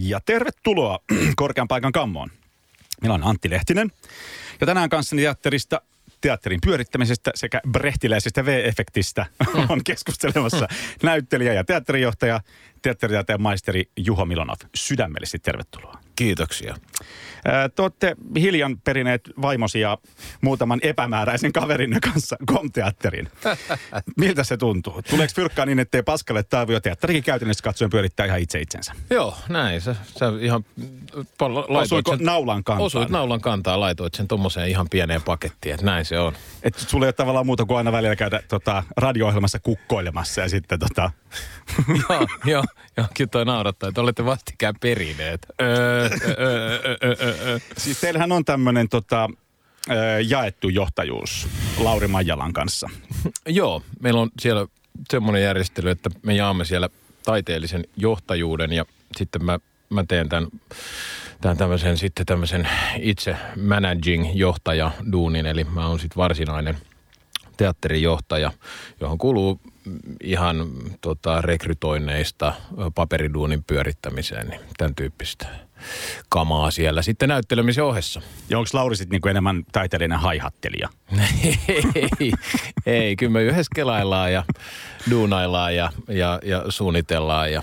Ja tervetuloa korkean paikan kammoon. Minä olen Antti Lehtinen ja tänään kanssani teatterista, teatterin pyörittämisestä sekä brehtiläisestä V-efektistä on keskustelemassa näyttelijä ja teatterijohtaja, teatterijohtajan maisteri Juho Milonoff. Sydämellisesti tervetuloa. Kiitoksia. Te olette hiljan perineet vaimosi ja muutaman epämääräisen kaverinne kanssa Kom-teatterin. Miltä se tuntuu? Tuleeko fyrkkaa niin, ettei paskalle taivio teatterikin käytännössä katsoen pyörittää ihan itse itsensä? Joo, näin. Sä ihan osuitko naulan kantaan? Osuit naulan kantaan, laitoit sen tommoseen ihan pieneen pakettiin, että näin se on. Että sulla ei ole tavallaan muuta kuin aina välillä käydä radio-ohjelmassa kukkoilemassa ja sitten Joo, kyllä toi naurattaa, että olette vastikään perineet. Siis teillähän on tämmöinen jaettu johtajuus Lauri Maijalan kanssa. Joo, meillä on siellä semmoinen järjestely, että me jaamme siellä taiteellisen johtajuuden ja sitten mä teen tämän tämmöisen itse managing-johtaja-duunin, eli mä oon sitten varsinainen teatterijohtaja, johon kuuluu ihan rekrytoinneista paperiduunin pyörittämiseen, niin tämän tyyppistä kamaa siellä sitten näyttelemisen ohessa. Ja onko Lauri sitten niinku enemmän taiteellinen haihattelija? Ei, kyllä me yhdessä kelaillaan ja duunaillaan ja suunnitellaan ja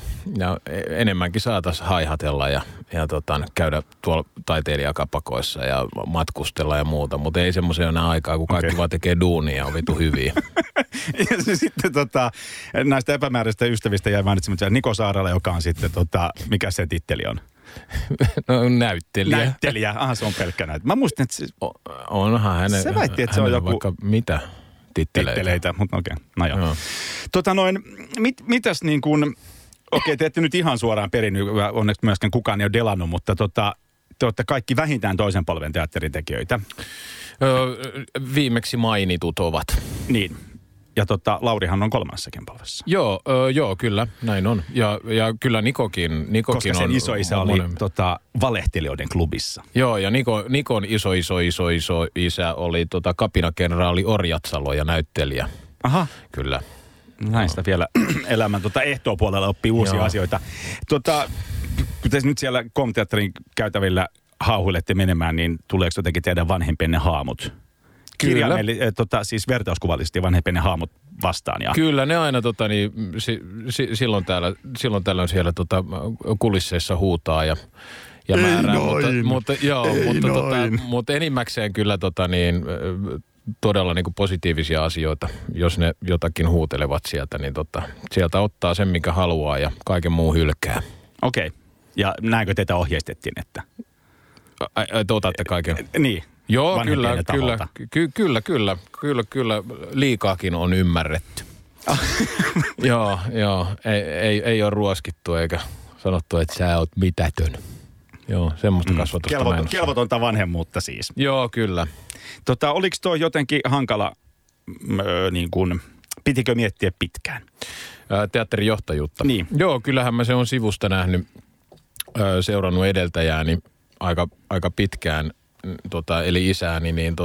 enemmänkin saataisiin haihatella ja käydä tuolla taiteilijakapakoissa ja matkustella ja muuta, mutta ei semmoisen enää aikaa, kun kaikki vaan tekee duunia ja on vitu hyviä. Ja sitten näistä epämääräistä ystävistä jäi mainitsemaan Niko Saarala, joka on sitten mikä se titteli on? No näyttelijä. Aha, se on pelkkä näyttelijä. Mä muistin, että onhan hänen. Se väitti, että se on joku vaikka mitä titteleitä, mutta okei. No joo. No. Mitäs niin kuin te ette nyt ihan suoraan perinnyt, onneksi myöskään kukaan ei ole delannut, mutta te olette kaikki vähintään toisen polven teatteritekijöitä. Viimeksi mainitut ovat. Niin. Ja Laurihan on kolmassakin palvessa. Joo, kyllä, näin on. Ja kyllä Nikokin koska sen isoisä oli valehtelijoiden klubissa. Joo, ja Nikon isoisä oli kapinakenraali Orjatsalo ja näyttelijä. Aha. Kyllä. Näistä vielä elämän ehtoopuolella oppii uusia asioita. Kun te nyt siellä Kom-teatterin käytävillä hauhuilette menemään, niin tuleeko jotenkin teidän vanhempienne haamut? Kirjaan, eli siis vertauskuvallisesti vanhempien haamut vastaan. Ja. Kyllä, ne aina silloin täällä on siellä kulisseissa huutaa ja määrää. Mutta enimmäkseen kyllä todella niin kuin positiivisia asioita. Jos ne jotakin huutelevat sieltä, niin sieltä ottaa sen, mikä haluaa ja kaiken muu hylkää. Okei. Ja näinkö teitä ohjeistettiin, että? Te otatte kaiken. Niin. Joo, kyllä, liikaakin on ymmärretty. Joo, ei ole ruoskittu eikä sanottu, että sä oot mitätön. Joo, semmoista kasvatusta näin. Kelvotonta vanhemmuutta siis. Joo, kyllä. Oliko toi jotenkin hankala, niin kuin, pitikö miettiä pitkään? Teatterijohtajuutta. Niin. Joo, kyllähän mä se on sivusta nähnyt, seurannut edeltäjääni aika pitkään. Eli isääni, niin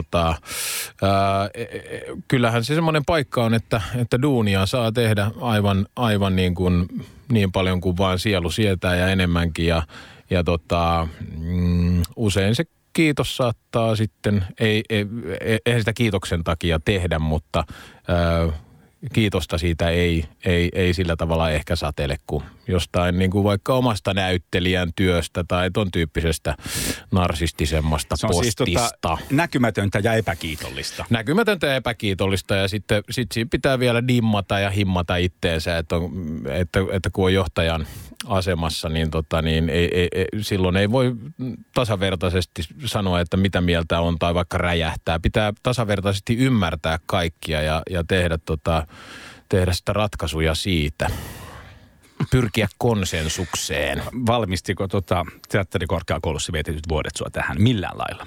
kyllähän se semmoinen paikka on, että duunia saa tehdä aivan niin paljon kuin vaan sielu sietää ja enemmänkin. Ja usein se kiitos saattaa sitten, eihän sitä kiitoksen takia tehdä, mutta kiitosta siitä ei sillä tavalla ehkä satele kuin jostain niin kuin vaikka omasta näyttelijän työstä tai ton tyyppisestä narsistisemmasta se on postista. Siis näkymätöntä ja epäkiitollista. Näkymätöntä ja epäkiitollista ja sitten siinä pitää vielä dimmata ja himmata itteensä, että kun on johtajan asemassa, niin, silloin ei voi tasavertaisesti sanoa, että mitä mieltä on tai vaikka räjähtää. Pitää tasavertaisesti ymmärtää kaikkia ja tehdä sitä ratkaisuja siitä. Pyrkiä konsensukseen. Valmistiko teatterikorkeakoulussa vietetyt vuodet sua tähän millään lailla?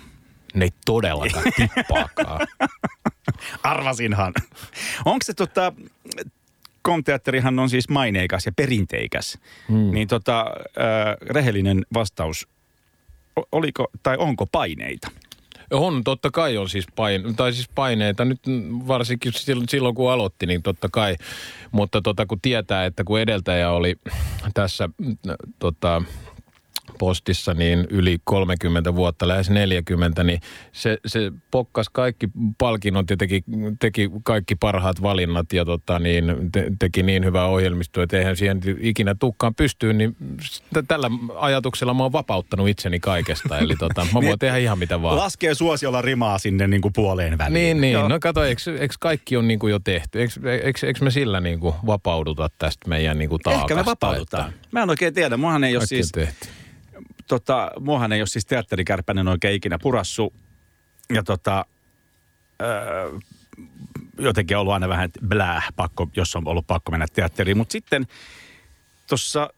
Ne ei todellakaan tippaakaan. Arvasinhan. Onko se Kom-teatterihan on siis maineikas ja perinteikäs. Niin rehellinen vastaus, oliko tai onko paineita? On, totta kai on siis paineita. Nyt varsinkin silloin, kun aloitti, niin totta kai. Mutta kun tietää, että kun edeltäjä oli tässä postissa niin yli 30 vuotta, lähes 40, niin se pokkasi kaikki palkinnot ja teki kaikki parhaat valinnat ja teki niin hyvää ohjelmistoa, että eihän siihen ikinä tukkaan pystyy, niin tällä ajatuksella mä oon vapauttanut itseni kaikesta, eli mä voin tehdä ihan mitä vaan. Laskee suosiolla rimaa sinne niin kuin puoleen väliin. Niin, joo. No kato, eikö kaikki on niin kuin jo tehty? Eikö me sillä niin kuin vapauduta tästä meidän niin kuin taakasta? Ehkä me vapaudutaan. Että... Mä en oikein tiedä, muahan ei ole siis teatterikärpänen oikein ikinä purassu. Ja jotenkin on ollut aina vähän jos on ollut pakko mennä teatteriin. Mutta sitten tuossa,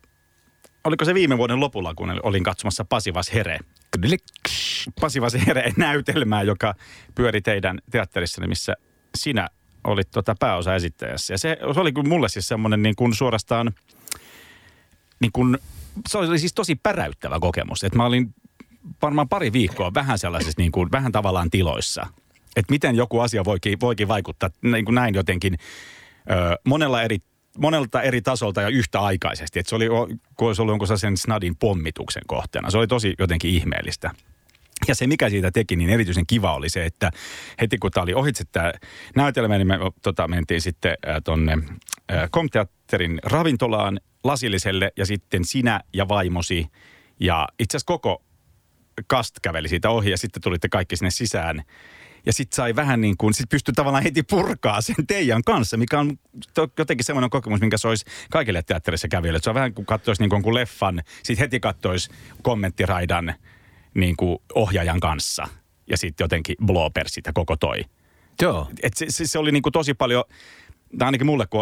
oliko se viime vuoden lopulla, kun olin katsomassa Pasivas Here. Pasivas Here -näytelmää, joka pyöri teidän teatterissanne, missä sinä olit pääosaesittäjässä. Ja se oli kyllä mulle siis semmoinen niin kuin suorastaan, niin kuin, se oli siis tosi päräyttävä kokemus. Että mä olin varmaan pari viikkoa vähän sellaisessa niin kuin, vähän tavallaan tiloissa. Että miten joku asia voikin vaikuttaa niin kuin näin jotenkin monelta eri tasolta ja yhtäaikaisesti. Että se oli, kun olisi ollut jonkun sellaisen snadin pommituksen kohteena. Se oli tosi jotenkin ihmeellistä. Ja se, mikä siitä teki, niin erityisen kiva oli se, että heti kun tämä oli ohitse tämä näytelmä, niin me mentiin sitten tuonne Kom-teatterin ravintolaan lasilliselle, ja sitten sinä ja vaimosi ja itse asiassa koko cast käveli siitä ohi, ja sitten tulitte kaikki sinne sisään. Ja sitten sai vähän niin kuin, sitten pystyi tavallaan heti purkaa sen teidän kanssa, mikä on jotenkin semmoinen kokemus, minkä se olisi kaikille teatterissa kävijöille. Se on vähän kuin katsoisi niin kuin leffan, sitten heti katsoisi kommenttiraidan niin kuin ohjaajan kanssa ja sitten jotenkin bloopersit ja koko toi. Joo. Et se oli niin kuin tosi paljon, ainakin mulle kun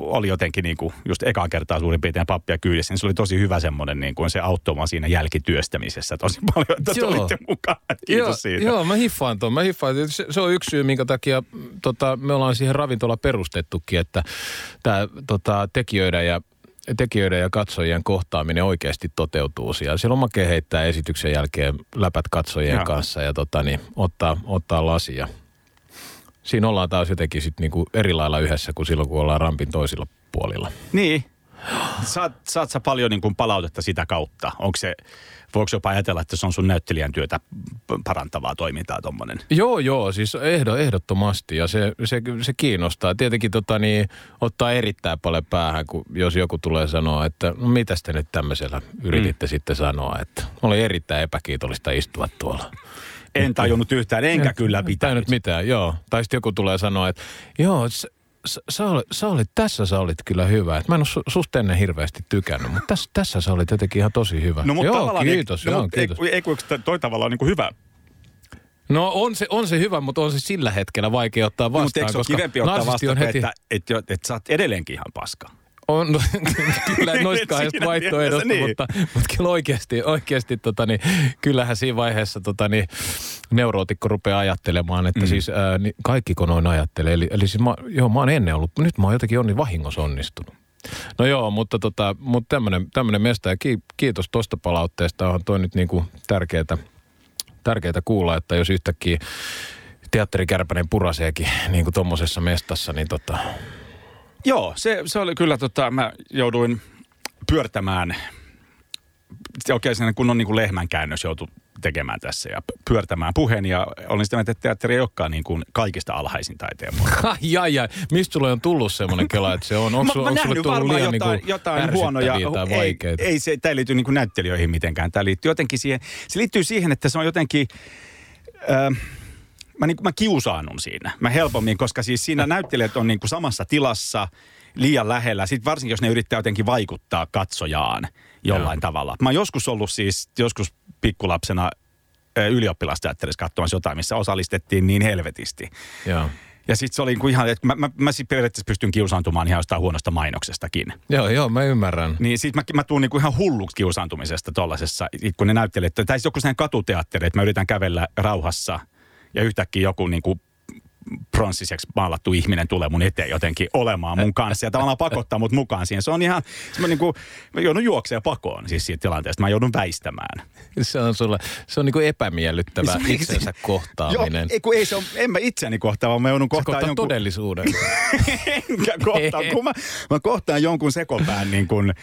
oli jotenkin niin kuin just ekaa kertaa suurin piirtein pappia kyydissä, niin se oli tosi hyvä semmoinen niin kuin se auttoi siinä jälkityöstämisessä tosi paljon, että olitte mukana. Kiitos siitä. Joo, mä hiffaan tuon. Se on yksi syy, minkä takia me ollaan siihen ravintola perustettukin, että tämä tekijöiden ja katsojien kohtaaminen oikeasti toteutuu siellä. Siellä on makea heittää esityksen jälkeen läpät katsojien kanssa ja ottaa lasia. Siinä ollaan taas jotenkin sitten niinku eri lailla yhdessä kuin silloin, kun ollaan rampin toisilla puolilla. Niin. Saat sä paljon niin kuin palautetta sitä kautta? Voiko jopa ajatella, että se on sun näyttelijän työtä parantavaa toimintaa tuommoinen? Joo, siis ehdottomasti ja se kiinnostaa. Tietenkin ottaa erittäin paljon päähän, kun jos joku tulee sanoa, että no mitäs te nyt tämmöisellä yrititte sitten sanoa, että oli erittäin epäkiitollista istua tuolla. En tajunnut yhtään, enkä kyllä pitänyt. En nyt mitään, joo. Tai sitten joku tulee sanoa, että joo, sä olit kyllä hyvä. Et mä en ole susta ennen hirveästi tykännyt, mutta tässä sä olit jotenkin ihan tosi hyvä. No, mutta joo, kiitos. Eikö toi tavallaan niin kuin hyvä? No on se hyvä, mutta on se sillä hetkellä vaikea ottaa vastaan. No, mutta eikö se ole kivempi ottaa vastaan, että sä oot edelleenkin ihan paska? On, kyllä noista kahdesta vaihtoehdosta, niin. mutta kyllä oikeasti kyllähän siinä vaiheessa neurootikko rupeaa ajattelemaan, että siis niin kaikkiko noin ajattelee. Eli siis mä oon ennen ollut, nyt mä oon jotenkin vahingossa onnistunut. No joo, mutta tämmönen mesta ja kiitos tosta palautteesta, on toi nyt niinku tärkeetä kuulla, että jos yhtäkkiä teatterikärpänen puraseekin niinku tommosessa mestassa, niin Joo, se oli kyllä, mä jouduin pyörtämään, oikein siinä kun on niin kuin lehmänkäännös joutui tekemään tässä ja pyörtämään puheen. Ja olin sitä mieltä, että teatteri ei olekaan niin kuin kaikista alhaisin taiteen muoto. Mistä sulle on tullut semmoinen kela, että se on? Onko sulle tullut liian jotain huonoja, vaikeita? Ei, tämä ei liity niin kuin näyttelijöihin mitenkään. Tämä liittyy jotenkin siihen, se liittyy siihen, että se on jotenkin... Mä kiusaannun siinä. Mä helpommin, koska siis siinä näyttelijät on niin kuin samassa tilassa, liian lähellä. Sitten varsinkin, jos ne yrittää jotenkin vaikuttaa katsojaan jollain tavalla. Mä oon joskus pikkulapsena ylioppilasteatterissa katsomassa jotain, missä osallistettiin niin helvetisti. Joo. Ja sitten se oli niin kuin ihan, että mä siis periaatteessa pystyn kiusaantumaan ihan jostain huonosta mainoksestakin. Joo, mä ymmärrän. Niin sitten mä tuun niin kuin ihan hulluksi kiusaantumisesta tollasessa, kun ne näyttelijät, tai siis joku sehän katuteatteri, että mä yritän kävellä rauhassa. Ja yhtäkkiä joku niin kuin pronssiseksi maalattu ihminen tulee mun eteen jotenkin olemaan mun kanssa ja tavallaan pakottaa mut mukaan siihen. Se on ihan, niin kuin, mä joudun juoksemaan pakoon siis siitä tilanteesta. Mä joudun väistämään. Se on sulle, se on niin kuin epämiellyttävä itsensä kohtaaminen. Joo, ei se on, en mä itseäni kohtaa, vaan mä joudun kohtaan jonkun... todellisuuden. Enkä kohtaa, kun mä kohtaan jonkun sekopään niin kuin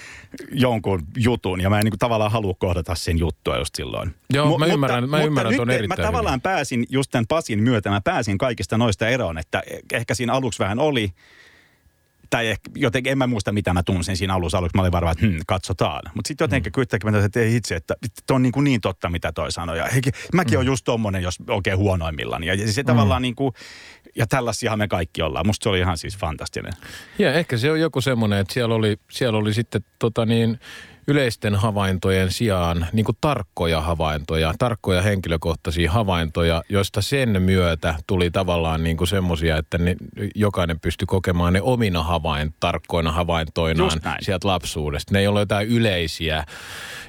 jonkun jutun ja mä en niin kuin tavallaan halua kohdata sen juttua just silloin. Joo, mä ymmärrän ton erittäin. Mä tavallaan pääsin just tämän Pasin myötä, mä pääsin kaikista noista eroon, että ehkä siinä aluksi vähän oli, tai ehkä, jotenkin en mä muista mitä mä tunsin siinä aluksi, mä olin varmaan, että katsotaan. Mutta sitten jotenkin kuitenkin mä tein itse, että toi on niin totta mitä toi sanoi. Ja mäkin on just tommonen, jos oikein huonoimmillaan. Ja se tavallaan niin kuin, ja tällaisiahan me kaikki ollaan. Musta se oli ihan siis fantastinen. Ja ehkä se on joku semmoinen, että siellä oli sitten yleisten havaintojen sijaan niin kuin tarkkoja havaintoja, tarkkoja henkilökohtaisia havaintoja, joista sen myötä tuli tavallaan niin kuin semmoisia, että ne, jokainen pystyi kokemaan ne omina tarkkoina havaintoinaan sieltä lapsuudesta. Ne ei ole jotain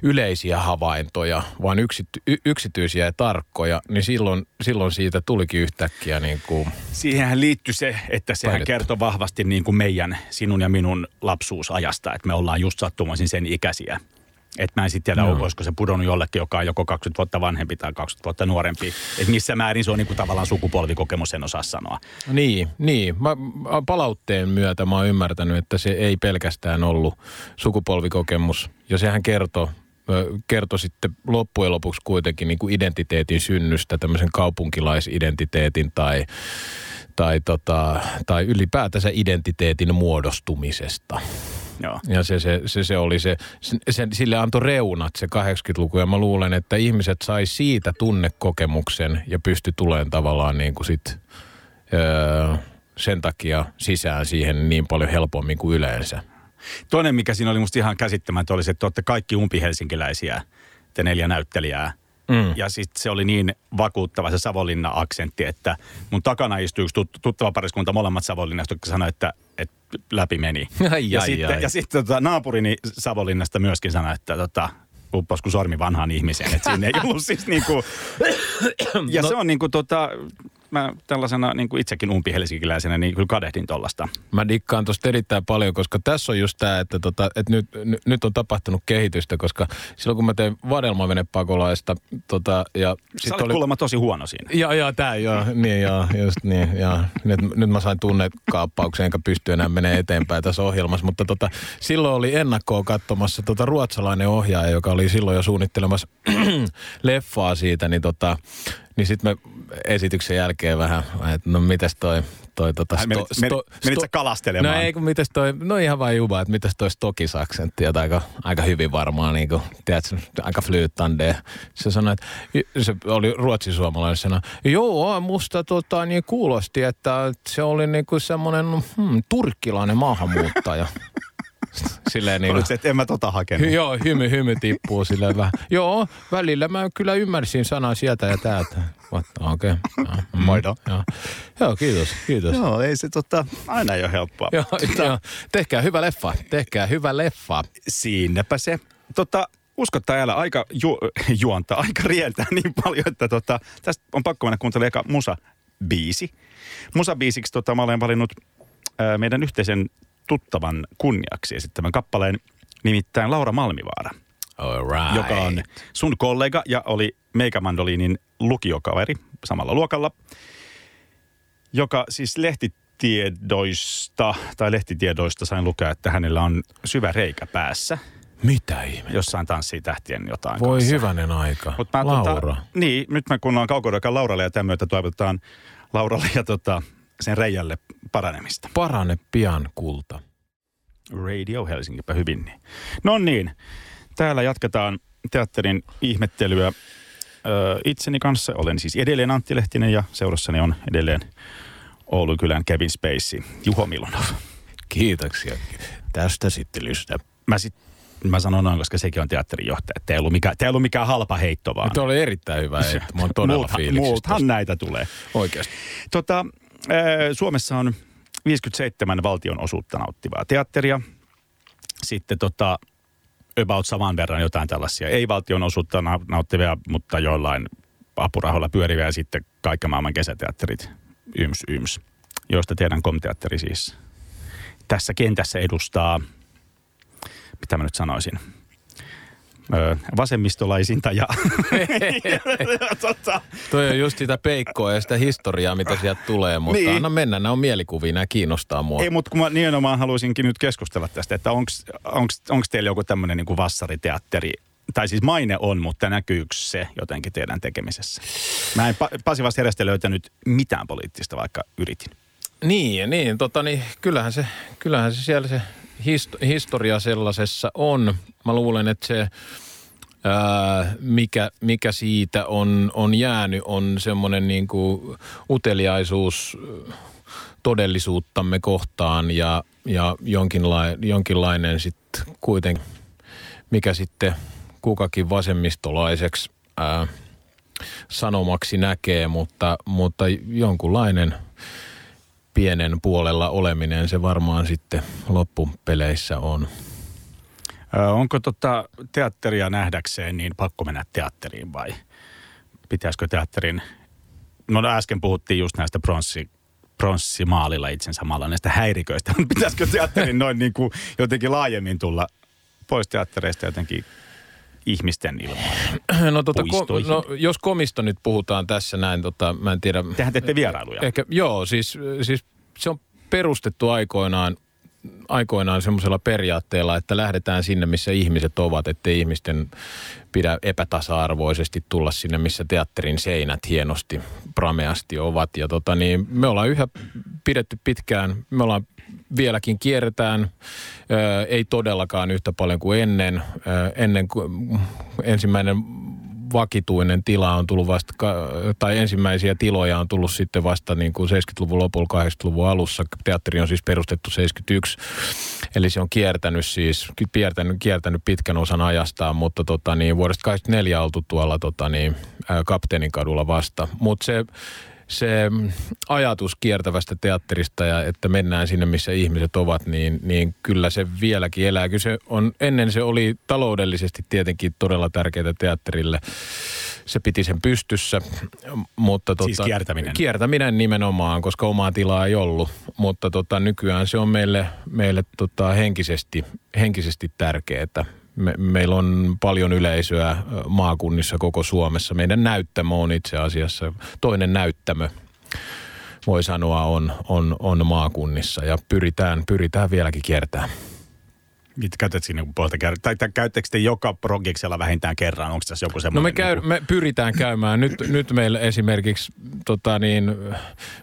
yleisiä havaintoja, vaan yksityisiä ja tarkkoja, niin silloin siitä tulikin yhtäkkiä niin kuin... Siihenhän liittyi se, että sehän kertoi vahvasti niin kuin meidän, sinun ja minun lapsuusajasta, että me ollaan just sattumaisin sen ikäisiä. Että mä en sitten tiedä, olisiko se pudonnut jollekin, joka on joko 20 vuotta vanhempi tai 20 vuotta nuorempi. Että missä määrin se on niin kuin tavallaan sukupolvikokemus, en osaa sanoa. Niin. Mä palautteen myötä mä oon ymmärtänyt, että se ei pelkästään ollut sukupolvikokemus. Ja sehän kertoi sitten loppujen lopuksi kuitenkin niin kuin identiteetin synnystä, tämmöisen kaupunkilaisidentiteetin tai ylipäätänsä identiteetin muodostumisesta. Joo. Ja se oli se, sille antoi reunat se 80-luku, ja mä luulen, että ihmiset sai siitä tunnekokemuksen ja pysty tulemaan tavallaan niin kuin sit sen takia sisään siihen niin paljon helpommin kuin yleensä. Toinen, mikä siinä oli musta ihan käsittämätöntä, oli se, että olette kaikki umpihelsinkiläisiä, te 4 näyttelijää. Ja sitten se oli niin vakuuttava se Savonlinna-aksentti, että mun takana istui yksi tuttava pariskunta, molemmat Savonlinnasta, jotka sanoi, että läpi meni. Ja sitten naapurini Savonlinnasta myöskin sanoi, että uppos kun sormi vanhaan ihmiseen, että siinä ei ollut siis niinku... Ja no, se on niinku mä tällaisena niinku itsekin umpihelsinkiläisenä niin kyllä kadehdin tollasta. Mä dikkaan tosta erittäin paljon, koska tässä on just tää, että nyt on tapahtunut kehitystä, koska silloin kun mä tein vadelmavenepakolaista ja... Sä olet kuulemma tosi huono siinä. Joo, just niin. Nyt mä sain tunnekaappauksen, enkä pysty enää menee eteenpäin tässä ohjelmassa, mutta silloin oli ennakkoa katsomassa ruotsalainen ohjaaja, joka oli silloin jo suunnittelemassa leffaa siitä, niin sitten me esityksen jälkeen vähän, että no mitäs menitsä kalastelemaan? No ei, kun mitäs toi, no ihan vain juba, että mitäs toi stokisaksentti, jota aika hyvin varmaan, niin kuin, tiedätkö, aika flyyttande. Se sanoi, että se oli ruotsisuomalainen, sanoi, joo, musta niin kuulosti, että se oli niin kuin semmoinen turkkilainen maahanmuuttaja. Silleen niin. Oliko se, että en mä hakenut? Joo, hymy tippuu silleen vähän. Joo, välillä mä kyllä ymmärsin sanaa sieltä ja täältä. Okei. Okay. Moido. Joo, kiitos. Joo, ei se aina ei ole helppoa. Joo, tehkää hyvä leffa. Siinäpä se. Uskottaa älä aika juontaa, aika rientää niin paljon, että tästä on pakko mennä kuuntelemaan eka musabiisi. Musabiisiksi mä olen valinnut meidän yhteisen tuttavan kunniaksi esittämän kappaleen, nimittäin Laura Malmivaara, joka on sun kollega ja oli Meika Mandolinin lukiokaveri samalla luokalla, joka siis lehtitiedoista sain lukea, että hänellä on syvä reikä päässä. Mitä ihmettä? Jossain tanssii tähtien jotain voi kanssa. Voi hyvänen aika. Laura. Niin, nyt me kun on kaukodoikan Lauralle ja tämän myötä toivotetaan Lauralle ja sen reijälle paranemista. Parane pian, kulta. Radio Helsingipä hyvin niin. No niin, täällä jatketaan teatterin ihmettelyä itseni kanssa. Olen siis edelleen Antti Lehtinen ja seurassani on edelleen Oulun kylän Kevin Spacey, Juho Milonoff. Kiitoksia tästä esittelystä. Mä sanon, koska sekin on teatterijohtaja, että ei ollut mikään halpa heitto vaan. Tämä oli erittäin hyvä heitto. Mä oon todella fiiliksissä. Muuthan näitä tulee. Oikeasti. Suomessa on 57 valtionosuutta nauttivaa teatteria. Sitten about saman verran jotain tällaisia. Ei valtionosuutta nauttivia, mutta jollain apurahoilla pyörivää ja sitten kaikki maailman kesäteatterit joista tiedän Kom-teatteri siis. Tässä kentässä edustaa, mitä mä nyt sanoisin, vasemmistolaisinta ja... Toi on just sitä peikkoa ja sitä historiaa, mitä sieltä tulee, mutta niin. Anna mennä, nämä on mielikuvia, nämä kiinnostaa mua. Ei, mutta kun mä nimenomaan haluaisinkin nyt keskustella tästä, että onko teillä joku tämmöinen niin kuin vassariteatteri, tai siis maine on, mutta näkyykö se jotenkin teidän tekemisessä? Mä en Pasivas Herestä löytänyt mitään poliittista, vaikka yritin. Niin, kyllähän se siellä se... Historia sellaisessa on. Mä luulen, että se, mikä siitä on jäänyt, on semmoinen niin kuin uteliaisuus todellisuuttamme kohtaan ja jonkinlainen sitten kuitenkin, mikä sitten kukakin vasemmistolaiseksi sanomaksi näkee, mutta jonkunlainen... Pienen puolella oleminen se varmaan sitten loppupeleissä on. Onko teatteria nähdäkseen niin pakko mennä teatteriin vai pitäisikö teatterin... No äsken puhuttiin just näistä pronssimaalilla itsensä maalla näistä häiriköistä. Pitäisikö teatterin noin niin kuin jotenkin laajemmin tulla pois teattereista jotenkin ihmisten ilmoille? No, jos komista nyt puhutaan tässä näin, mä en tiedä. Tehän teette vierailuja. Ehkä, joo, siis se on perustettu aikoinaan semmoisella periaatteella, että lähdetään sinne, missä ihmiset ovat, ettei ihmisten pidä epätasa-arvoisesti tulla sinne, missä teatterin seinät hienosti, prameasti ovat. Ja me ollaan yhä pidetty pitkään, me ollaan vieläkin kierretään, ei todellakaan yhtä paljon kuin ennen kuin ensimmäinen vakituinen tila on tullut vasta, tai ensimmäisiä tiloja on tullut sitten vasta niin kuin 70-luvun lopulla, 80-luvun alussa. Teatteri on siis perustettu 71, eli se on kiertänyt siis, kiertänyt pitkän osan ajastaan, mutta vuodesta 84 oltu tuolla Kapteenin kadulla vasta. Mutta se ajatus kiertävästä teatterista ja että mennään sinne, missä ihmiset ovat, niin kyllä se vieläkin elää. Kyllä ennen se oli taloudellisesti tietenkin todella tärkeää teatterille. Se piti sen pystyssä, mutta... Siis kiertäminen. Kiertäminen nimenomaan, koska omaa tilaa ei ollut. Mutta nykyään se on meille henkisesti tärkeää. Meillä on paljon yleisöä maakunnissa koko Suomessa. Meidän näyttämö on itse asiassa, toinen näyttämö voi sanoa on maakunnissa ja pyritään vieläkin kiertämään. Käyttekö te joka progiksella vähintään kerran? Onko tässä joku semmoinen? No me pyritään käymään. Nyt meillä esimerkiksi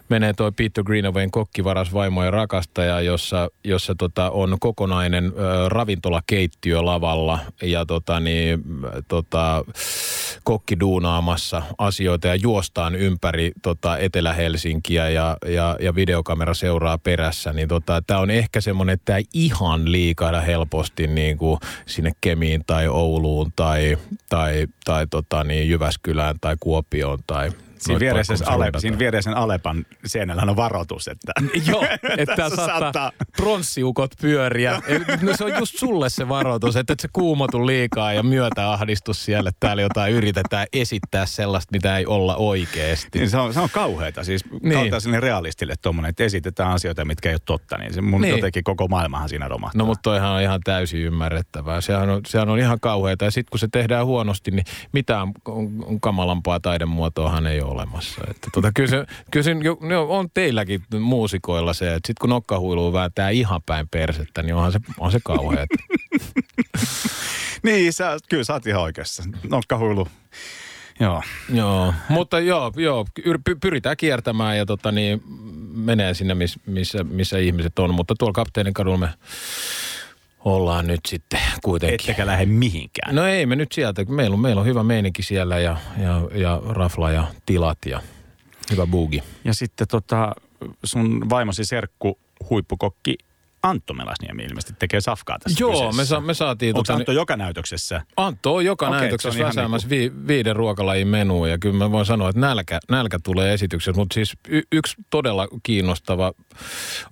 menee toi Peter Greenawayn Kokkivaras, vaimo ja rakastaja, jossa on kokonainen ravintolakeittiö lavalla ja kokki duunaamassa asioita ja juostaan ympäri Etelä-Helsinkiä ja videokamera seuraa perässä. Niin tää on ehkä semmoinen, että ei ihan liikaa helposti niin kuin sinne Kemiin tai Ouluun tai Jyväskylään tai Kuopioon tai... Siinä viereisen Alepan seinällä on varoitus, että... Joo, että tää saattaa pronssiukot pyöriä. No se on just sulle se varoitus, että et se kuumotu liikaa ja myötäahdistus siellä. Täällä jotain yritetään esittää sellaista, mitä ei olla oikeasti. Niin, se on kauheata. Siis kaltaiselle realistille tuommoinen, että esitetään asioita, mitkä ei ole totta. Niin se mun jotenkin koko maailmahan siinä romahtaa. No mutta toihan on ihan täysin ymmärrettävää. Sehän on ihan kauheata. Ja sitten kun se tehdään huonosti, niin mitään kamalampaa taidemuotoahan ei ole olemassa. Että kyllä se on teilläkin muusikoilla se, että sitten kun nokkahuiluun vääntää ihan päin persettä, niin onhan se kauheat. Niin, kyllä sä oot ihan oikeassa. Nokkahuilu. Joo. Mutta pyritään kiertämään ja menee sinne, missä ihmiset on. Mutta tuolla Kapteenin kadulla me ollaan nyt sitten kuitenkin. Ettekä lähde mihinkään. No ei me nyt sieltä. Meillä on hyvä meininki siellä ja rafla ja tilat ja hyvä buugi. Ja sitten sun vaimosi serkku, huippukokki Antto Melasniemi ilmeisesti tekee safkaa tässä. Joo, me saatiin... Onko Antto joka näytöksessä? Antto on joka näytöksessä väsäämässä viiden ruokalajin menuun. Ja kyllä mä voin sanoa, että nälkä tulee esityksessä. Mutta siis yksi todella kiinnostava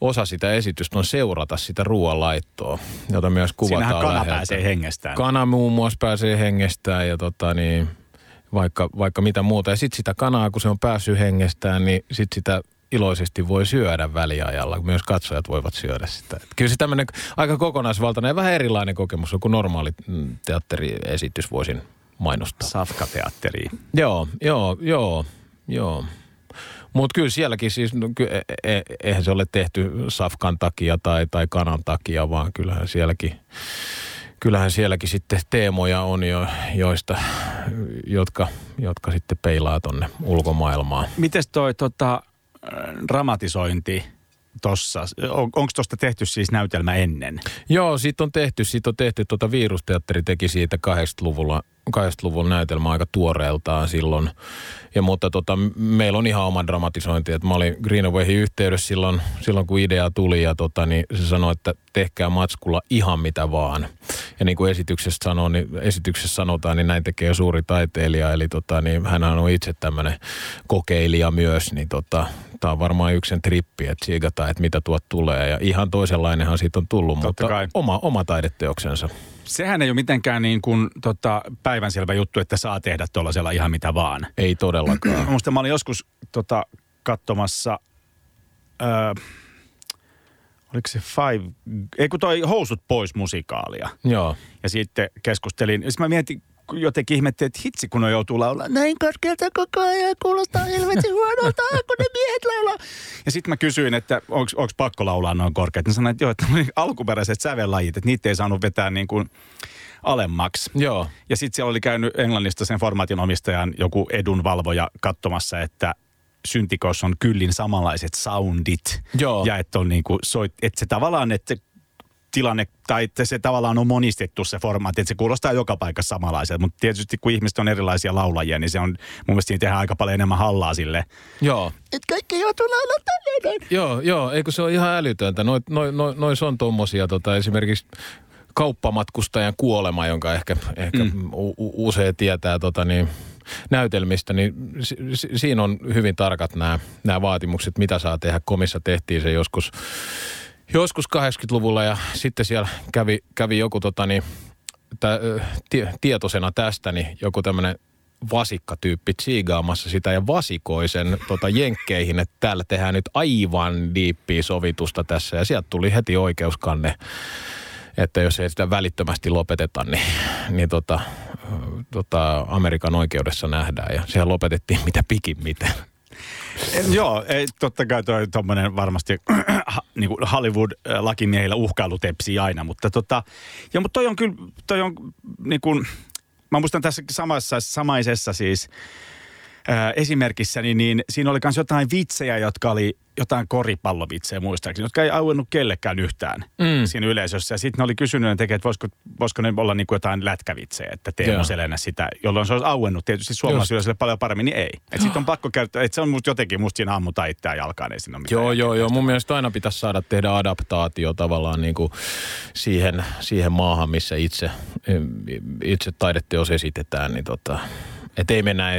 osa sitä esitystä on seurata sitä ruoanlaittoa, jota myös kuvataan läheltä. Siinähän kana pääsee hengestään. Kana muun muassa pääsee hengestään ja vaikka mitä muuta. Ja sitten sitä kanaa, kun se on päässyt hengestään, niin sitten sitä iloisesti voi syödä väliajalla, myös katsojat voivat syödä sitä. Kyllä se tämmöinen aika kokonaisvaltainen ja vähän erilainen kokemus on kuin normaali teatteriesitys, voisin mainostaa. Safkateatteriin. Joo. Mutta kyllä sielläkin siis, no, eihän se ole tehty safkan takia tai kanan takia, vaan kyllähän sielläkin sitten teemoja on jo, jotka sitten peilaa tonne ulkomaailmaan. Mites toi dramatisointi tossa? Onko tosta tehty siis näytelmä ennen? Joo, siitä on tehty Viirusteatteri teki siitä 80-luvulla näytelmä aika tuoreeltaan silloin. Ja mutta meillä on ihan oma dramatisointi, että mä olin Greenawayin yhteydessä silloin kun idea tuli ja niin se sanoi, että tehkää matskulla ihan mitä vaan. Ja niin kuin esityksessä sanotaan, niin näin tekee jo suuri taiteilija, eli hänhän on itse tämmöinen kokeilija myös, niin tää on varmaan yksen trippi, että siikataan, että mitä tuot tulee ja ihan toisenlainenhan siitä on tullut, totta mutta oma taideteoksensa. Sehän ei ole mitenkään niin kuin päivänselvä juttu, että saa tehdä tuollaisella ihan mitä vaan. Ei todellakaan. Musta mä olin joskus katsomassa, oliko se toi Housut pois -musikaalia. Joo. Ja sitten keskustelin, siis mä mietin, jotenkin ihmettiin, että hitsi kun ne joutuu laulaa näin korkealta koko ajan, kuulostaa helvetin huonolta, kun ne miehet laulaa. Ja sitten mä kysyin, että onko pakko laulaa noin korkeat. Ne sanoin, että joo, että alkuperäiset sävellajit, että niitä ei saanut vetää niin kuin alemmaksi. Joo. Ja sitten siellä oli käynyt Englannista sen formaatin omistajan joku edunvalvoja katsomassa, että syntikossa on kyllin samanlaiset soundit. Joo. Ja että on niin kuin, että se tavallaan, että tilanne, tai että se tavallaan on monistettu se formaatti, että se kuulostaa joka paikassa samanlaiselta, mutta tietysti kun ihmiset on erilaisia laulajia, niin se on, mun mielestä siinä tehdään aika paljon enemmän hallaa sille. Joo. Että kaikki joutuu laulaa tälleen. Joo, eikö se ole ihan älytöntä. Nois on tommosia, esimerkiksi kauppamatkustajan kuolema, jonka ehkä usein tietää näytelmistä, niin siinä on hyvin tarkat nämä vaatimukset, mitä saa tehdä. Komissa tehtiin se joskus 80-luvulla ja sitten siellä kävi joku tietoisena tästä, niin joku tämmöinen vasikkatyyppi tsiigaamassa sitä ja vasikoi sen jenkkeihin, että täällä tehdään nyt aivan diippiä sovitusta tässä ja sieltä tuli heti oikeuskanne, että jos ei sitä välittömästi lopeteta, niin Amerikan oikeudessa nähdään ja sehän lopetettiin mitä pikimmiten. Joo, totta kai tuo tuommoinen varmasti niin kuin Hollywood-lakimiehillä uhkailu tepsii aina, mutta ja mutta toi on kyllä, niin kuin, mä muistan tässä samaisessa siis esimerkissä, niin siinä oli kans jotain vitsejä, jotka oli jotain koripallovitsejä muistaakseni, jotka ei auennut kellekään yhtään siinä yleisössä. Ja sitten ne oli kysynyt, että voisiko ne olla niin kuin jotain lätkävitsejä, että Teemu Selänä sitä, jolloin se olisi auennut tietysti suomalaisille yleisölle paljon paremmin, niin ei. Että sitten on pakko käyttää, että se on musta siinä ammutaan itseään jalkaan, ei siinä ole mitään. Joo. Mun mielestä aina pitäisi saada tehdä adaptaatio tavallaan niin kuin siihen maahan, missä itse taideteos esitetään, niin että ei mennä,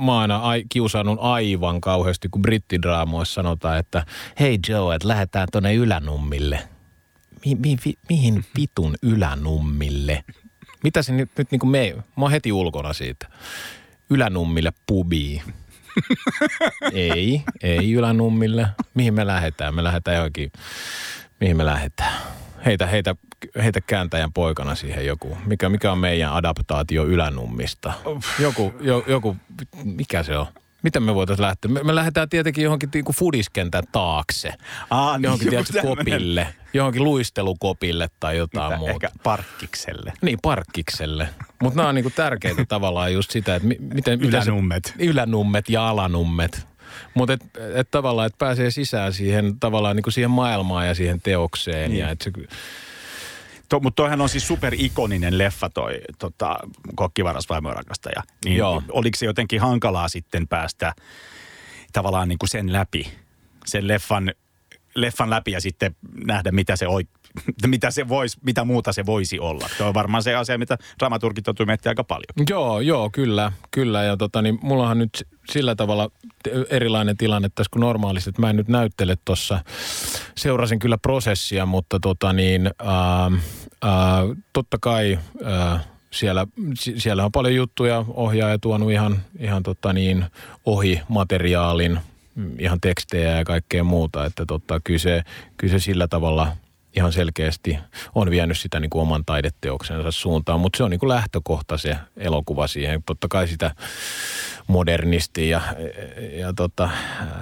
mä oon aina kiusannut aivan kauheasti, kun brittidraamoissa sanotaan, että hei Joe, että lähdetään tonne ylänummille. Mihin vitun ylänummille? Mitä se nyt niin kuin mä oon heti ulkona siitä. Ylänummille pubiin. ei ylänummille. Mihin me lähdetään? Me lähdetään johonkin. Mihin me lähdetään? Heitä kääntäjän poikana siihen joku. Mikä on meidän adaptaatio ylänummista? Joku mikä se on? Miten me voitaisiin lähteä? Me lähdetään tietenkin johonkin fudiskentän taakse. Johonkin kopille. Johonkin luistelukopille tai jotain muuta. Ehkä parkkikselle. Niin, parkkikselle. Mutta nämä on niinku tärkeitä tavallaan just sitä, että miten ylänummet. Ylänummet ja alanummet. Mutta et tavallaan, että pääsee sisään siihen tavallaan niinku siihen maailmaan ja siihen teokseen. Niin. Mutta toihan on siis superikoninen leffa toi Kokkivaras vaimon rakastaja. Niin oliko se jotenkin hankalaa sitten päästä tavallaan niinku sen läpi, sen leffan läpi ja sitten nähdä mitä muuta se voisi olla. Tuo on varmaan se asia, mitä dramaturgit joutuu miettimään aika paljon. Joo, kyllä. Ja mullahan nyt sillä tavalla erilainen tilanne tässä kuin normaalisti, että mä en nyt näyttele tuossa. Seurasin kyllä prosessia, mutta totta kai siellä on paljon juttuja, ohjaaja tuonut ihan ohi materiaalin. ihan tekstejä ja kaikkea muuta, että totta, kyllä se sillä tavalla ihan selkeästi on vienyt sitä niin kuin oman taideteoksensa suuntaan, mutta se on niin kuin lähtökohta se elokuva siihen. Totta kai sitä modernisti ja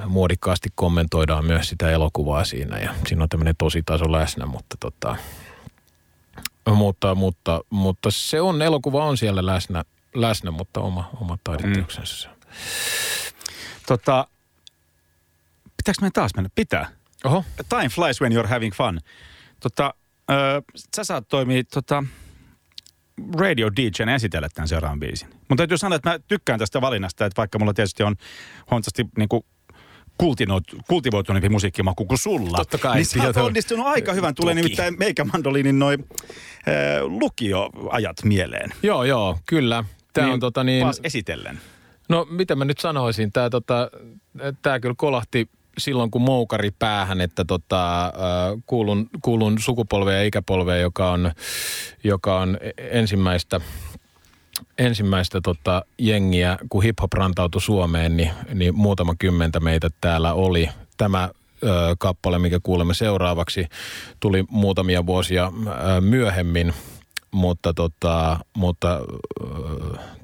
muodikkaasti kommentoidaan myös sitä elokuvaa siinä ja siinä on tämmöinen tositaso läsnä, mutta se on, elokuva on siellä läsnä, mutta oma taideteoksensa. Pitääkö meidän taas mennä? Pitää. Oho. Time flies when you're having fun. Sä saat toimia radio DJ:nä esitellä tämän seuraavan biisin. Mutta täytyy sanoa, että mä tykkään tästä valinnasta, että vaikka mulla tietysti on huomattavasti niinku kultivoituneempi musiikkimaku kuin sulla. Totta kai. Niin sä oot onnistunut aika hyvän. Tulee nimittäin Meika Mandolinin noi lukioajat mieleen. Joo, kyllä. Tää niin, on Taas esitellen. No, mitä mä nyt sanoisin? Tää kyllä kolahti silloin, kun moukari päähän, että kuulun sukupolveen ja ikäpolveen, joka on ensimmäistä jengiä, kun hip-hop rantautui Suomeen, niin muutama kymmentä meitä täällä oli. Tämä kappale, mikä kuulemme seuraavaksi, tuli muutamia vuosia myöhemmin, mutta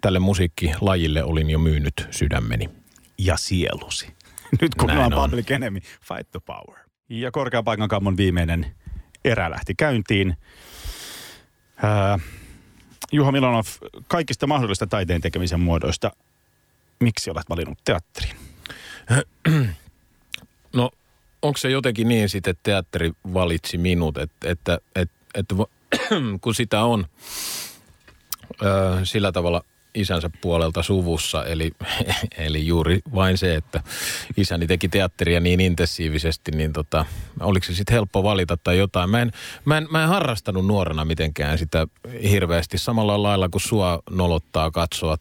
tälle musiikkilajille olin jo myynyt sydämeni. Ja sielusi. Nyt kun on Public Enemy, Fight the Power. Ja korkean paikan kammon viimeinen erä lähti käyntiin. Juho Milonoff, kaikista mahdollisista taiteen tekemisen muodoista, miksi olet valinnut teatterin? No, onko se jotenkin niin sitten, että teatteri valitsi minut, että kun sitä on sillä tavalla isänsä puolelta suvussa, eli juuri vain se, että isäni teki teatteria niin intensiivisesti, niin oliko se sitten helppo valita tai jotain. Mä en harrastanut nuorena mitenkään sitä hirveästi. Samalla lailla kuin sua nolottaa katsoa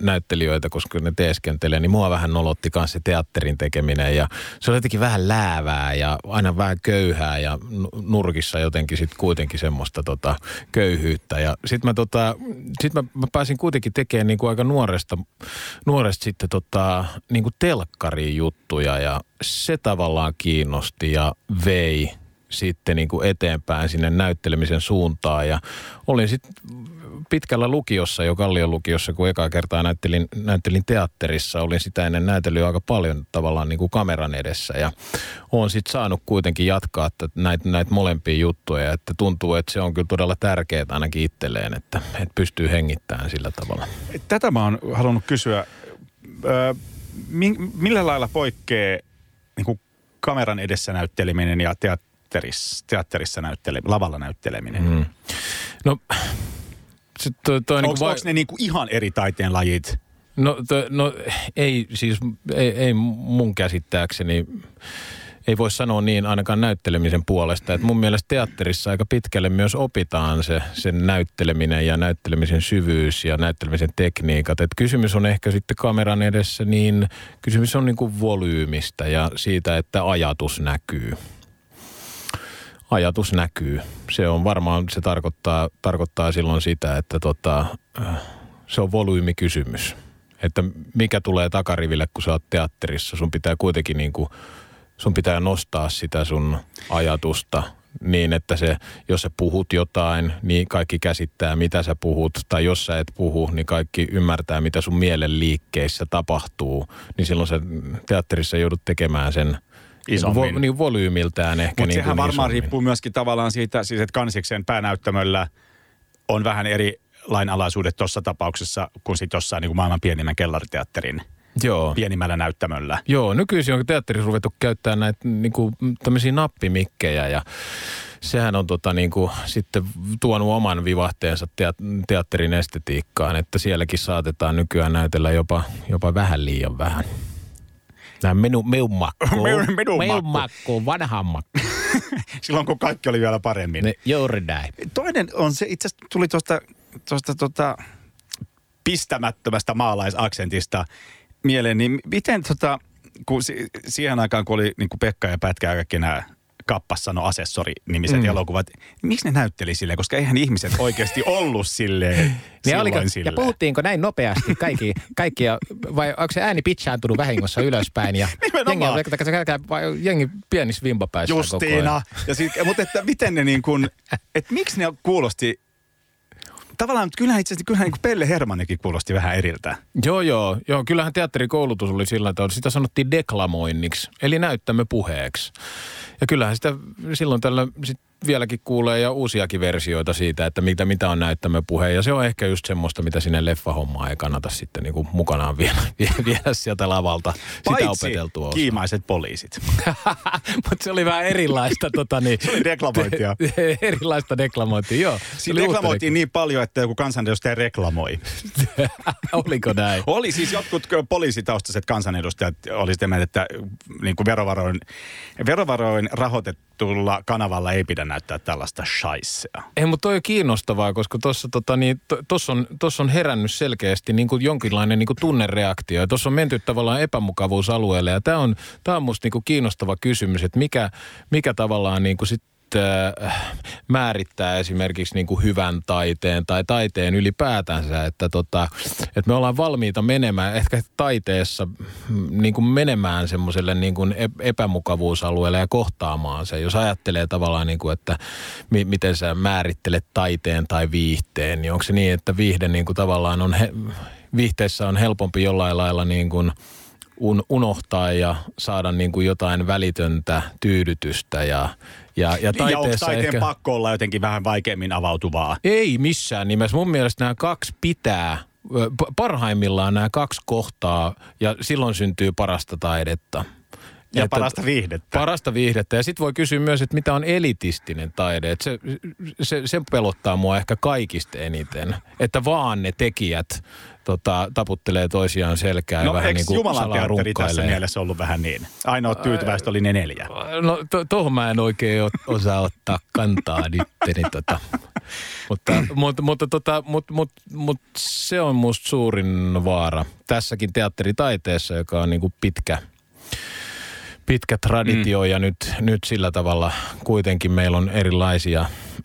näyttelijöitä, koska ne teeskentelee, niin mua vähän nolotti myös se teatterin tekeminen ja se oli jotenkin vähän läävää ja aina vähän köyhää ja nurkissa jotenkin sitten kuitenkin semmoista köyhyyttä ja sitten mä pääsin kuitenkin tekemään niinku aika nuoresta sitten niinku telkkariin juttuja ja se tavallaan kiinnosti ja vei sitten niinku eteenpäin sinne näyttelemisen suuntaan ja olin sitten pitkällä lukiossa, jo Kallion lukiossa, kun ekaa kertaa näyttelin teatterissa, olin sitä ennen näytellyt aika paljon tavallaan niin kuin kameran edessä ja olen sitten saanut kuitenkin jatkaa että näitä molempia juttuja, että tuntuu, että se on kyllä todella tärkeää ainakin itselleen, että pystyy hengittämään sillä tavalla. Tätä mä oon halunnut kysyä, millä lailla poikkeaa niin kuin kameran edessä näytteleminen ja teatterissa lavalla näytteleminen? No... Onko ne niinku ihan eri taiteen lajit? No ei siis, ei mun käsittääkseni, ei voi sanoa niin ainakaan näyttelemisen puolesta. Et mun mielestä teatterissa aika pitkälle myös opitaan sen näytteleminen ja näyttelemisen syvyys ja näyttelemisen tekniikat. Et kysymys on ehkä sitten kameran edessä, niin kysymys on niinku volyymista ja siitä, että ajatus näkyy. Ajatus näkyy. Se on varmaan, se tarkoittaa silloin sitä, että se on volyymikysymys. Että mikä tulee takariville, kun sä oot teatterissa. Sun pitää kuitenkin sun pitää nostaa sitä sun ajatusta niin, että jos sä puhut jotain, niin kaikki käsittää, mitä sä puhut. Tai jos sä et puhu, niin kaikki ymmärtää, mitä sun mielen liikkeissä tapahtuu. Niin silloin sä teatterissa joudut tekemään sen isommin. Niin volyymiltään ehkä. Mutta sehän varmaan isommin riippuu myöskin tavallaan siitä, siis että kansikseen päänäyttämöllä on vähän eri lainalaisuudet tuossa tapauksessa kuin sitten jossain niin kuin maailman pienimmän kellariteatterin. Joo. Pienimmällä näyttämöllä. Joo, nykyisin on teatterissa ruvettu käyttää näitä niinku tämmöisiä nappimikkejä ja sehän on sitten tuonut oman vivahteensa teatterin estetiikkaan, että sielläkin saatetaan nykyään näytellä jopa vähän liian vähän. Nämä meun makkuu, vanhan makkuu. Silloin kun kaikki oli vielä paremmin. Juuri näin. Toinen on se, itse asiassa tuli tuosta pistämättömästä maalaisaksentista mieleen, niin miten kun siihen aikaan, kun oli niin kuin Pekka ja Pätkä ja kaikki nämä Kappas sano Asessori-nimiset elokuvat. Miksi ne näytteli silleen? Koska eihän ihmiset oikeasti ollut silleen silleen. Ja puhuttiinko näin nopeasti kaikkia, vai onko se ääni pitchaantunut vähingossa ylöspäin? Ja jengi pienissä vimbapäissä koko ajan. Justiina. Mutta että miten ne niin kuin, että miksi ne kuulosti... Tavallaan kyllähän niin kuin Pelle Hermannikin kuulosti vähän eriltä. Joo, kyllähän teatterikoulutus oli sillä tavalla, sitä sanottiin deklamoinniksi, eli näyttämme puheeksi. Ja kyllähän sitä silloin tällä sit vieläkin kuulee ja uusiakin versioita siitä, että mitä on näyttämme puhe. Ja se on ehkä just semmoista, mitä sinne leffahommaa ei kannata sitten niin kuin mukanaan viedä sieltä lavalta. Sitä opeteltua. Paitsi kiimaiset poliisit. Mutta se oli vähän erilaista. Se oli deklamointia. Erilaista deklamointia, joo. Siinä deklamoitiin niin paljon, että joku kansanedustaja reklamoi. Oliko näin? Oli siis jotkut poliisitaustaiset kansanedustajat oli sitä mieltä, että niin kuin verovaroin rahoitetulla kanavalla ei pidä näyttää tällaista shaissea. Ei, mutta toi on kiinnostavaa, koska tuossa on herännyt selkeästi niin kuin jonkinlainen niin kuin tunnereaktio. Tuossa on menty tavallaan epämukavuusalueelle ja tämä on musta niin kuin kiinnostava kysymys, että mikä tavallaan niin kuin sitten määrittää esimerkiksi niin kuin hyvän taiteen tai taiteen ylipäätänsä, että me ollaan valmiita menemään, ehkä taiteessa niin kuin menemään semmoiselle niin kuin epämukavuusalueelle ja kohtaamaan sen. Jos ajattelee tavallaan, niin kuin, että miten sä määrittelet taiteen tai viihteen, niin onko se niin, että viihde niin kuin tavallaan on, viihteessä on helpompi jollain lailla niin kuin unohtaa ja saada niin kuin jotain välitöntä tyydytystä ja taiteessa ja taiteen ehkä... pakko olla jotenkin vähän vaikeammin avautuvaa? Ei missään nimessä. Mun mielestä nämä kaksi pitää, parhaimmillaan nämä kaksi kohtaa ja silloin syntyy parasta taidetta. Ja parasta viihdettä. Parasta viihdettä. Ja sitten voi kysyä myös, että mitä on elitistinen taide. Että se pelottaa mua ehkä kaikista eniten. Että vaan ne tekijät taputtelee toisiaan selkää ja vähän niin kuin salaa runkkailee. No eikö Jumalanteatteri tässä mielessä ollut vähän niin? Ainoa tyytyväistä oli ne 4. No tohon mä en oikein osaa ottaa kantaa nytteni Mutta se on musta suurin vaara. Tässäkin teatteritaiteessa, joka on niin kuin pitkä traditio ja nyt sillä tavalla kuitenkin meillä on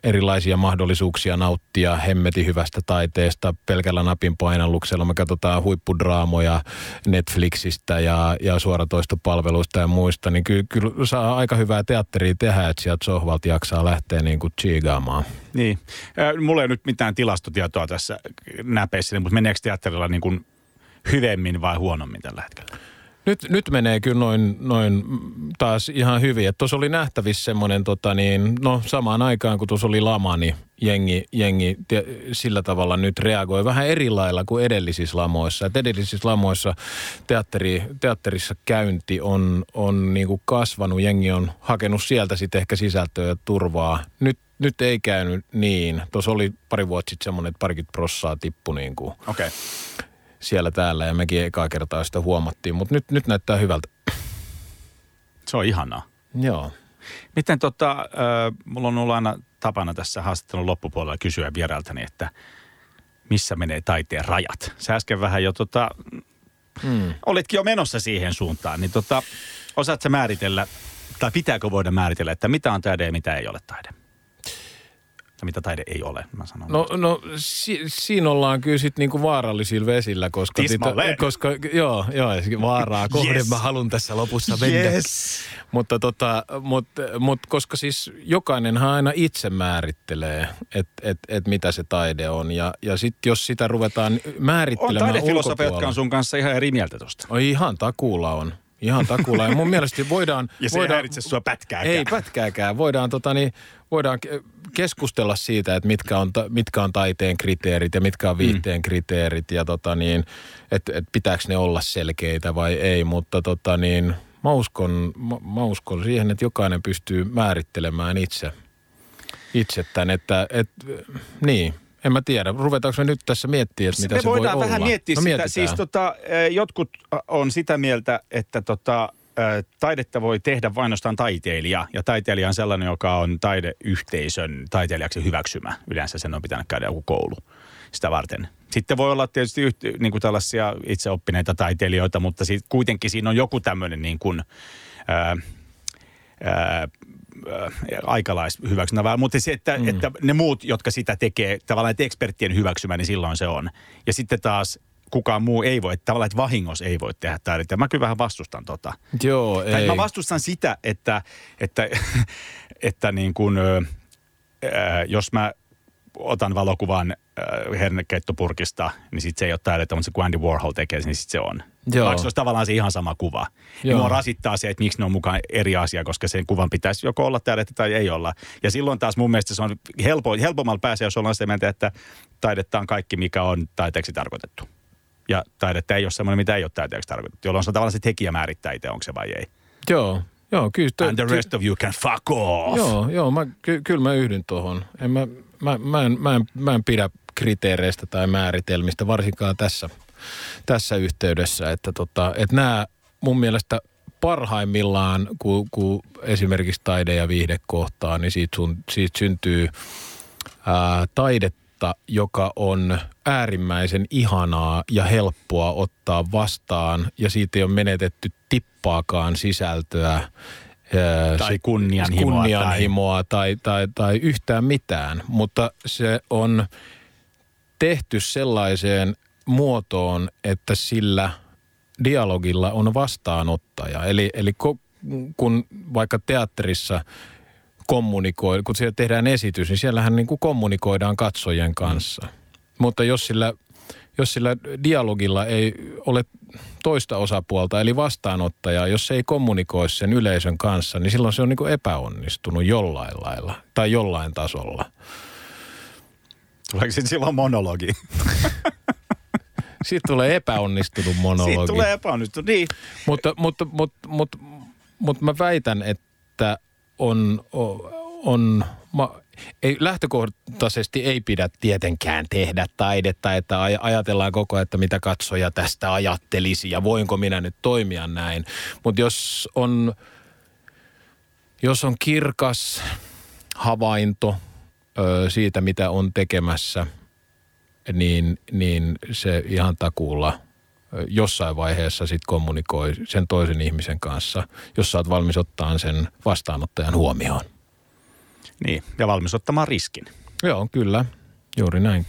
erilaisia mahdollisuuksia nauttia hemmetin hyvästä taiteesta pelkällä napin painalluksella. Me katsotaan huippudraamoja Netflixistä ja suoratoistopalveluista ja muista, niin kyllä saa aika hyvää teatteria tehdä, että sieltä sohvalta jaksaa lähteä niin kuin chigaamaan. Niin. Mulla ei nyt mitään tilastotietoa tässä näpeissä, mutta meneekö teatterilla niin kuin hyvemmin vai huonommin tällä hetkellä? Nyt menee kyllä noin taas ihan hyvin. Että tuossa oli nähtävissä semmoinen, samaan aikaan kun tuossa oli lama, niin jengi sillä tavalla nyt reagoi vähän eri lailla kuin edellisissä lamoissa. Et edellisissä lamoissa teatterissa käynti on niin kuin kasvanut. Jengi on hakenut sieltä sitten ehkä sisältöä ja turvaa. Nyt ei käynyt niin. Tuossa oli pari vuotta sitten semmoinen, että 20% tippui niin kuin. Okei. Siellä täällä ja mekin ekaa kertaa sitä huomattiin, mutta nyt näyttää hyvältä. Se on ihanaa. Joo. Miten mulla on ollut aina tapana tässä haastattelun loppupuolella kysyä vierailtani, että missä menee taiteen rajat? Sä äsken vähän jo olitkin jo menossa siihen suuntaan, niin osaat sä määritellä, tai pitääkö voida määritellä, että mitä on taide ja mitä ei ole taide? Mitä taide ei ole, mä sanon. No siinä ollaan kyllä sitten niinku vaarallisilla vesillä, koska joo, vaaraa kohden yes. Mä haluan tässä lopussa mennä. Yes. Mutta koska siis jokainenhan aina itse määrittelee, että mitä se taide on. Ja sitten jos sitä ruvetaan määrittelemään ulkopuolella. On taidefilosofia, jotka on sun kanssa ihan eri mieltä tuosta. Ihan takuulla on. Ihan takuulla. Ja mun mielestä voidaan... Ja se ei häiritse sua pätkääkään. Ei pätkääkään. Voidaan keskustella siitä, että mitkä on taiteen kriteerit ja mitkä on viihteen kriteerit. Ja että pitääkö ne olla selkeitä vai ei. Mutta mä uskon siihen, että jokainen pystyy määrittelemään itse tämän. Niin. En mä tiedä. Ruvetaanko me nyt tässä miettiä, että mitä se voi olla? Me voidaan vähän miettiä sitä. Mietitään. Siis jotkut on sitä mieltä, että taidetta voi tehdä vain ainoastaan taiteilija. Ja taiteilija on sellainen, joka on taideyhteisön taiteilijaksi hyväksymä. Yleensä sen on pitänyt käydä joku koulu sitä varten. Sitten voi olla tietysti niin kuin tällaisia itseoppineita taiteilijoita, mutta kuitenkin siinä on joku tämmöinen niin kuin... aikalaishyväksynnä, mutta se, että ne muut, jotka sitä tekee, tavallaan että eksperttien hyväksymä, niin silloin se on. Ja sitten taas kukaan muu ei voi, tavallaan että vahingossa ei voi tehdä taidetta. Mä kyllä vähän vastustan tota. Joo, tai ei. Mä vastustan sitä, että niin kuin, jos mä otan valokuvan hernekeittopurkista, niin sitten se ei ole taidetta, mutta se kun Andy Warhol tekee, niin sitten se on. Joo. Vaikka se olisi tavallaan se ihan sama kuva. Joo. Mua rasittaa se, että miksi ne on mukaan eri asia, koska sen kuvan pitäisi joko olla taidetta tai ei olla. Ja silloin taas mun mielestä se on helpommalla pääsee, jos ollaan sitä mieltä, että taidetta on kaikki, mikä on taiteeksi tarkoitettu. Ja taidetta ei ole semmoinen, mitä ei ole taiteeksi tarkoitettu, jolloin se on tavallaan se tekijä määrittää itse, onko se vai ei. Joo. Joo, kyllä. And the rest of you can fuck off. Joo, kyllä mä yhdyn tuohon. Mä en pidä kriteereistä tai määritelmistä, varsinkaan tässä yhteydessä. Että nämä mun mielestä parhaimmillaan, kun esimerkiksi taide ja viihde kohtaa, niin siitä syntyy taidetta, joka on äärimmäisen ihanaa ja helppoa ottaa vastaan. Ja siitä ei ole menetetty tippaakaan sisältöä. Tai kunnianhimoa tai yhtään mitään, mutta se on tehty sellaiseen muotoon, että sillä dialogilla on vastaanottaja. Eli kun vaikka teatterissa kommunikoidaan, kun siellä tehdään esitys, niin siellähän niin kuin kommunikoidaan katsojien kanssa. Mutta jos sillä dialogilla ei ole toista osapuolta, eli vastaanottajaa, jos se ei kommunikoi sen yleisön kanssa, niin silloin se on niin kuin epäonnistunut jollain lailla tai jollain tasolla. Tuleeko sitten silloin monologi? Siitä tulee epäonnistunut monologi. Siitä tulee epäonnistunut, niin. Mutta mä väitän, että lähtökohtaisesti ei pidä tietenkään tehdä taidetta, että ajatellaan koko ajan, että mitä katsoja tästä ajattelisi ja voinko minä nyt toimia näin. Mutta jos on kirkas havainto siitä, mitä on tekemässä, niin se ihan takuulla jossain vaiheessa sit kommunikoi sen toisen ihmisen kanssa, jos sä oot valmis ottaa sen vastaanottajan huomioon. Niin, ja valmis ottamaan riskin. Joo, kyllä. Juuri näin.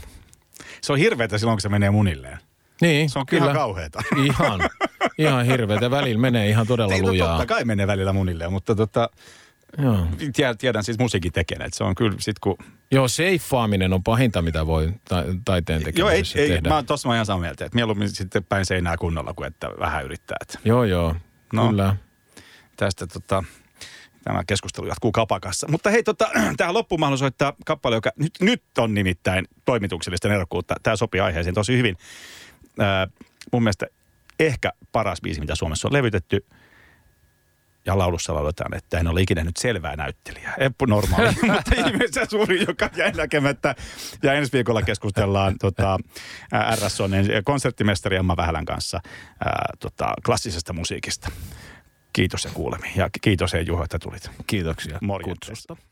Se on hirveetä silloin, kun se menee munilleen. Niin, se on kyllä ihan kauheeta. Ihan hirveetä. Välillä menee ihan todella lujaa. Totta kai menee välillä munilleen, mutta joo. Tiedän siis musiikin tekijänä, että se on kyllä sit kun... Joo, seiffaaminen on pahinta, mitä voi taiteen tekemisessä tehdä. Joo, ei. Mä oon ihan samaa mieltä, että mieluummin sitten päin seinää kunnolla, kuin että vähän yrittää. Että... Joo, no, kyllä. Tästä Tämä keskustelu jatkuu kapakassa. Mutta hei, tähän loppuun mä haluan soittaa kappale, joka nyt on nimittäin toimituksellista nerokkuutta. Tämä sopii aiheeseen tosi hyvin. Mun mielestä ehkä paras biisi, mitä Suomessa on levytetty. Ja laulussa lauletaan, että en ole ikinä nyt selvää näyttelijää. Eppu Normaali, mutta ihmeessä suuri, joka jäi näkemättä. Ja ensi viikolla keskustellaan RSO:n konserttimestari Emma Vähälän kanssa klassisesta musiikista. Kiitos ja kuulemiin ja kiitos Juho, että tulit. Kiitoksia. Morjens. Kutsusta.